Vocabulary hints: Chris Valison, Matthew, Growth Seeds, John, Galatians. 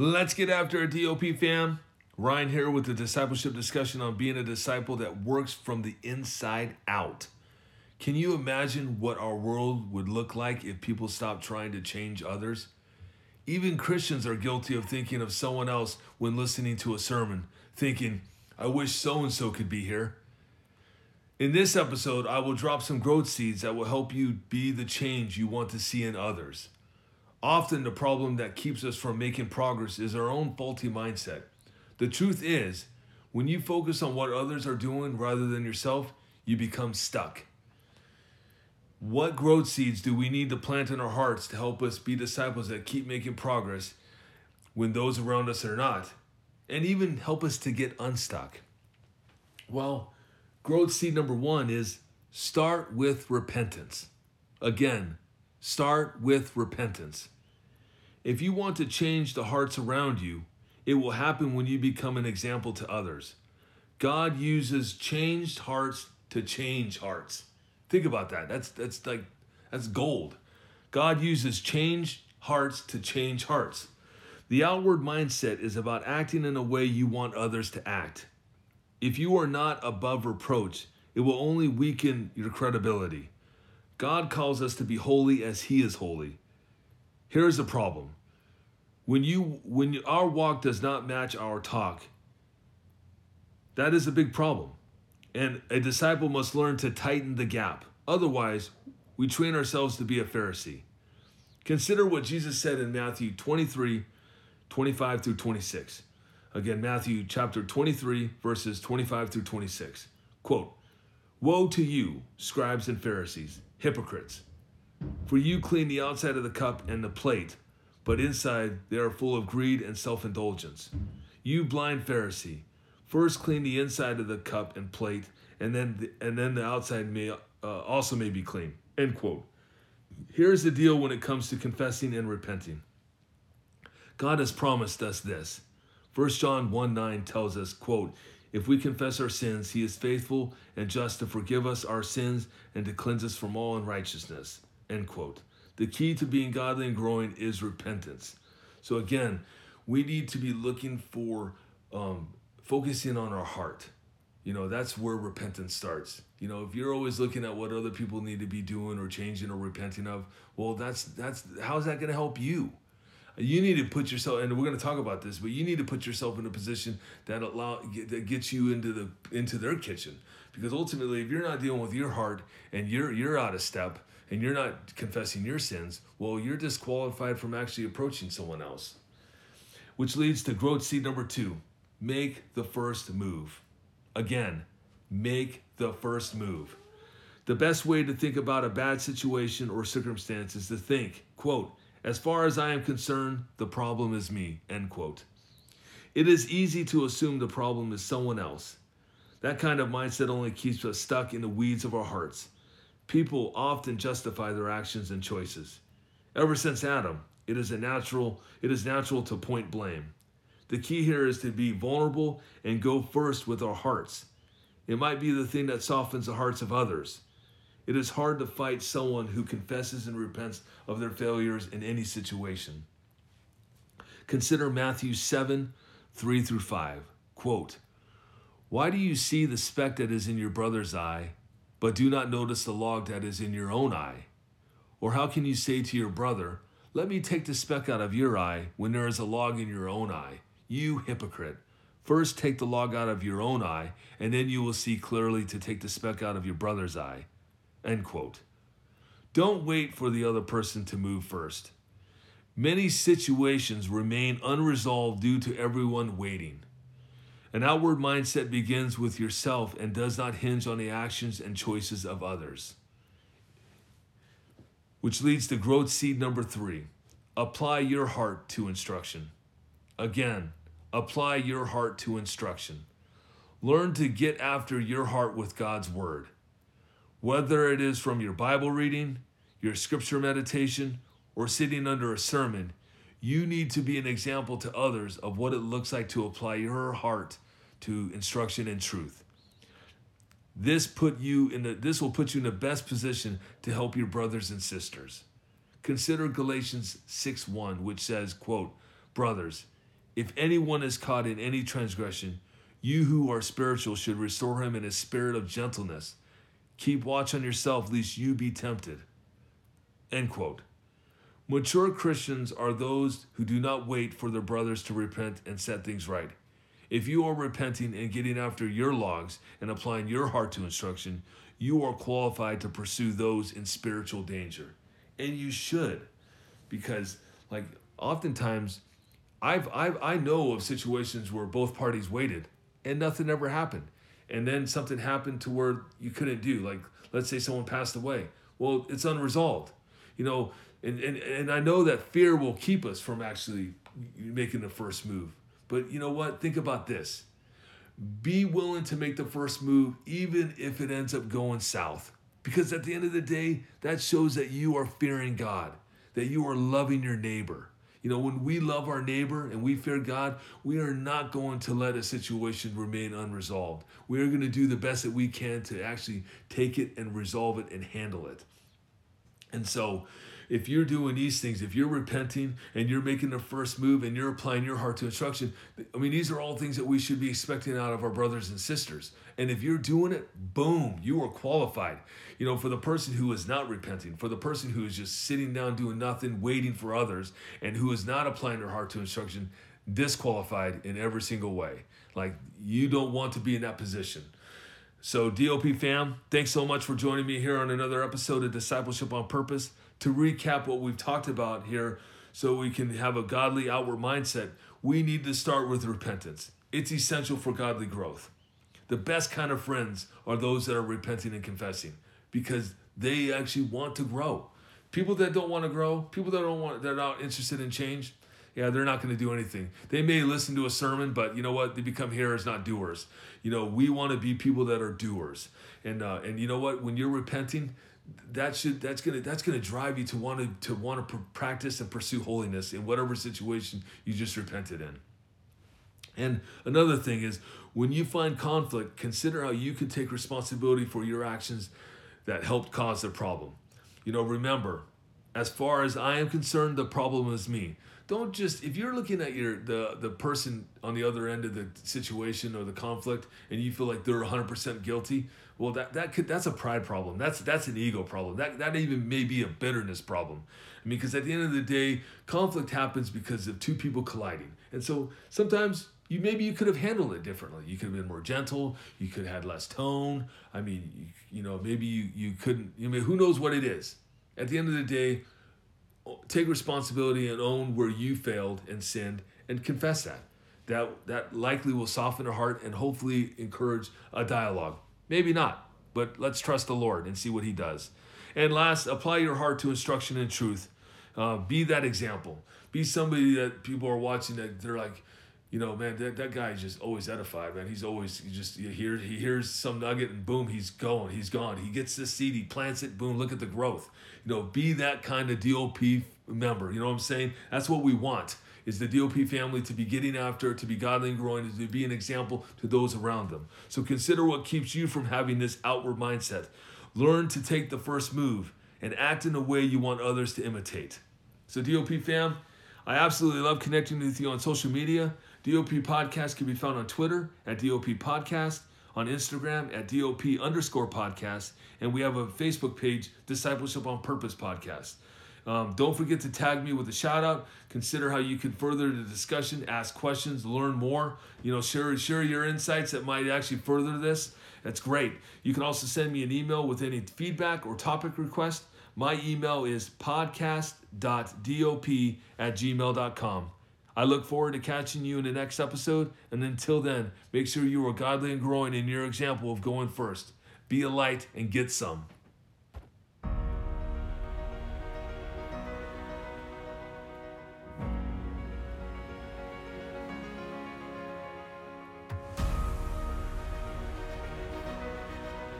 Let's get after it, DOP fam. Ryan here with the discipleship discussion on being a disciple that works from the inside out. Can you imagine what our world would look like if people stopped trying to change others? Even Christians are guilty of thinking of someone else when listening to a sermon, thinking, I wish so-and-so could be here. In this episode, I will drop some growth seeds that will help you be the change you want to see in others. Often the problem that keeps us from making progress is our own faulty mindset. The truth is, when you focus on what others are doing rather than yourself, you become stuck. What growth seeds do we need to plant in our hearts to help us be disciples that keep making progress when those around us are not, and even help us to get unstuck? Well, growth seed number one is start with repentance. Again, start with repentance. If you want to change the hearts around you, it will happen when you become an example to others. God uses changed hearts to change hearts. Think about that. That's gold. God uses changed hearts to change hearts. The outward mindset is about acting in a way you want others to act. If you are not above reproach, it will only weaken your credibility. God calls us to be holy as he is holy. Here's the problem. When our walk does not match our talk, that is a big problem. And a disciple must learn to tighten the gap. Otherwise, we train ourselves to be a Pharisee. Consider what Jesus said in Matthew 23, 25 through 26. Again, Matthew chapter 23, verses 25 through 26. Quote, "Woe to you, scribes and Pharisees, hypocrites! For you clean the outside of the cup and the plate, but inside they are full of greed and self-indulgence. You blind Pharisee, first clean the inside of the cup and plate, and then the outside may also be clean." End quote. Here's the deal when it comes to confessing and repenting. God has promised us this. 1 John 1:9 tells us, quote, "If we confess our sins, he is faithful and just to forgive us our sins and to cleanse us from all unrighteousness." End quote. The key to being godly and growing is repentance. So again, we need to be looking for focusing on our heart. That's where repentance starts. If you're always looking at what other people need to be doing or changing or repenting of, well, that's how's that going to help you? You need to put yourself, and we're going to talk about this, but you need to put yourself in a position that gets you into their kitchen. Because ultimately, if you're not dealing with your heart and you're out of step and you're not confessing your sins, well, you're disqualified from actually approaching someone else. Which leads to growth seed number two, make the first move. Again, make the first move. The best way to think about a bad situation or circumstance is to think, quote, "As far as I am concerned, the problem is me," end quote. It is easy to assume the problem is someone else. That kind of mindset only keeps us stuck in the weeds of our hearts. People often justify their actions and choices. Ever since Adam, it is natural to point blame. The key here is to be vulnerable and go first with our hearts. It might be the thing that softens the hearts of others. It is hard to fight someone who confesses and repents of their failures in any situation. Consider Matthew 7, 3 through 5. Quote, "Why do you see the speck that is in your brother's eye, but do not notice the log that is in your own eye? Or how can you say to your brother, let me take the speck out of your eye when there is a log in your own eye? You hypocrite, first take the log out of your own eye, and then you will see clearly to take the speck out of your brother's eye." End quote. Don't wait for the other person to move first. Many situations remain unresolved due to everyone waiting. An outward mindset begins with yourself and does not hinge on the actions and choices of others. Which leads to growth seed number three, apply your heart to instruction. Again, apply your heart to instruction. Learn to get after your heart with God's word. Whether it is from your Bible reading, your scripture meditation, or sitting under a sermon, you need to be an example to others of what it looks like to apply your heart to instruction and truth. This will put you in the best position to help your brothers and sisters. Consider Galatians 6:1, which says, quote, "Brothers, If anyone is caught in any transgression, you who are spiritual should restore him in a spirit of gentleness. Keep watch on yourself, lest you be tempted." End quote. Mature Christians are those who do not wait for their brothers to repent and set things right. If you are repenting and getting after your logs and applying your heart to instruction, you are qualified to pursue those in spiritual danger. And you should, because like oftentimes I know of situations where both parties waited and nothing ever happened. And then something happened to where you couldn't do. Like, let's say someone passed away. Well, it's unresolved. You know, and I know that fear will keep us from actually making the first move. But you know what? Think about this. Be willing to make the first move, even if it ends up going south. Because at the end of the day, that shows that you are fearing God, that you are loving your neighbor. You know, when we love our neighbor and we fear God, we are not going to let a situation remain unresolved. We are going to do the best that we can to actually take it and resolve it and handle it. And so if you're doing these things, if you're repenting and you're making the first move and you're applying your heart to instruction, I mean, these are all things that we should be expecting out of our brothers and sisters. And if you're doing it, boom, you are qualified. You know, for the person who is not repenting, for the person who is just sitting down doing nothing, waiting for others, and who is not applying their heart to instruction, disqualified in every single way. Like, you don't want to be in that position. So DOP fam, thanks so much for joining me here on another episode of Discipleship on Purpose. To recap what we've talked about here, so we can have a godly outward mindset, we need to start with repentance. It's essential for godly growth. The best kind of friends are those that are repenting and confessing, because they actually want to grow. People that don't want to grow, people that don't want, they're not interested in change, yeah, they're not going to do anything. They may listen to a sermon, but you know what? They become hearers, not doers. You know, we want to be people that are doers. And you know what? When you're repenting, that's gonna drive you to want to practice and pursue holiness in whatever situation you just repented in. And another thing is, when you find conflict, consider how you can take responsibility for your actions that helped cause the problem. You know, remember, as far as I am concerned, the problem is me. Don't just, if you're looking at the person on the other end of the situation or the conflict and you feel like they're 100% guilty, well, that's a pride problem. That's an ego problem. That even may be a bitterness problem. I mean, because at the end of the day, conflict happens because of two people colliding. And so sometimes you could have handled it differently. You could have been more gentle. You could have had less tone. I mean, maybe who knows what it is. At the end of the day, take responsibility and own where you failed and sinned and confess that. That likely will soften a heart and hopefully encourage a dialogue. Maybe not, but let's trust the Lord and see what he does. And last, apply your heart to instruction and truth. Be that example. Be somebody that people are watching that they're like, you know, man, that guy is just always edified, man. He's always he hears some nugget and boom, he's gone. He gets this seed, he plants it, boom, look at the growth. You know, be that kind of DOP member. You know what I'm saying? That's what we want, is the DOP family to be getting after, to be godly and growing, to be an example to those around them. So consider what keeps you from having this outward mindset. Learn to take the first move and act in a way you want others to imitate. So DOP fam, I absolutely love connecting with you on social media. DOP Podcast can be found on Twitter at DOP Podcast, on Instagram at DOP_podcast, and we have a Facebook page, Discipleship on Purpose Podcast. Don't forget to tag me with a shout out. Consider how you can further the discussion, ask questions, learn more, you know, share your insights that might actually further this. That's great. You can also send me an email with any feedback or topic request. My email is podcast.dop@gmail.com. I look forward to catching you in the next episode. And until then, make sure you are godly and growing in your example of going first. Be a light and get some.